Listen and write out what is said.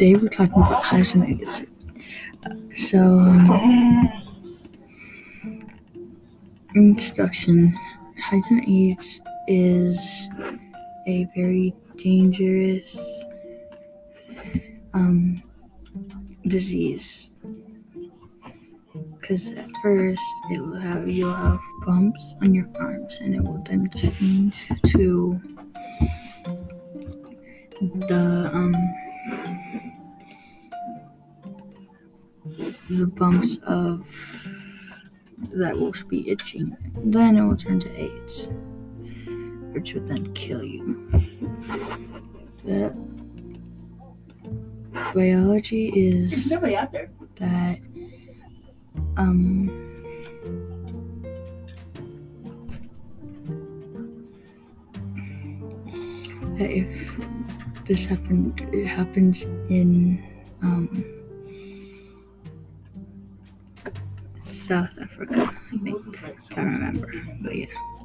today we're talking about how to make it. Introduction. Hide and AIDS is a very dangerous disease, because at first you'll have bumps on your arms, and it will then change to the bumps of that will be itching. Then it will turn to AIDS, which would then kill you. The biology is that if this happened, it happens in South Africa, I think. Can't remember, but yeah.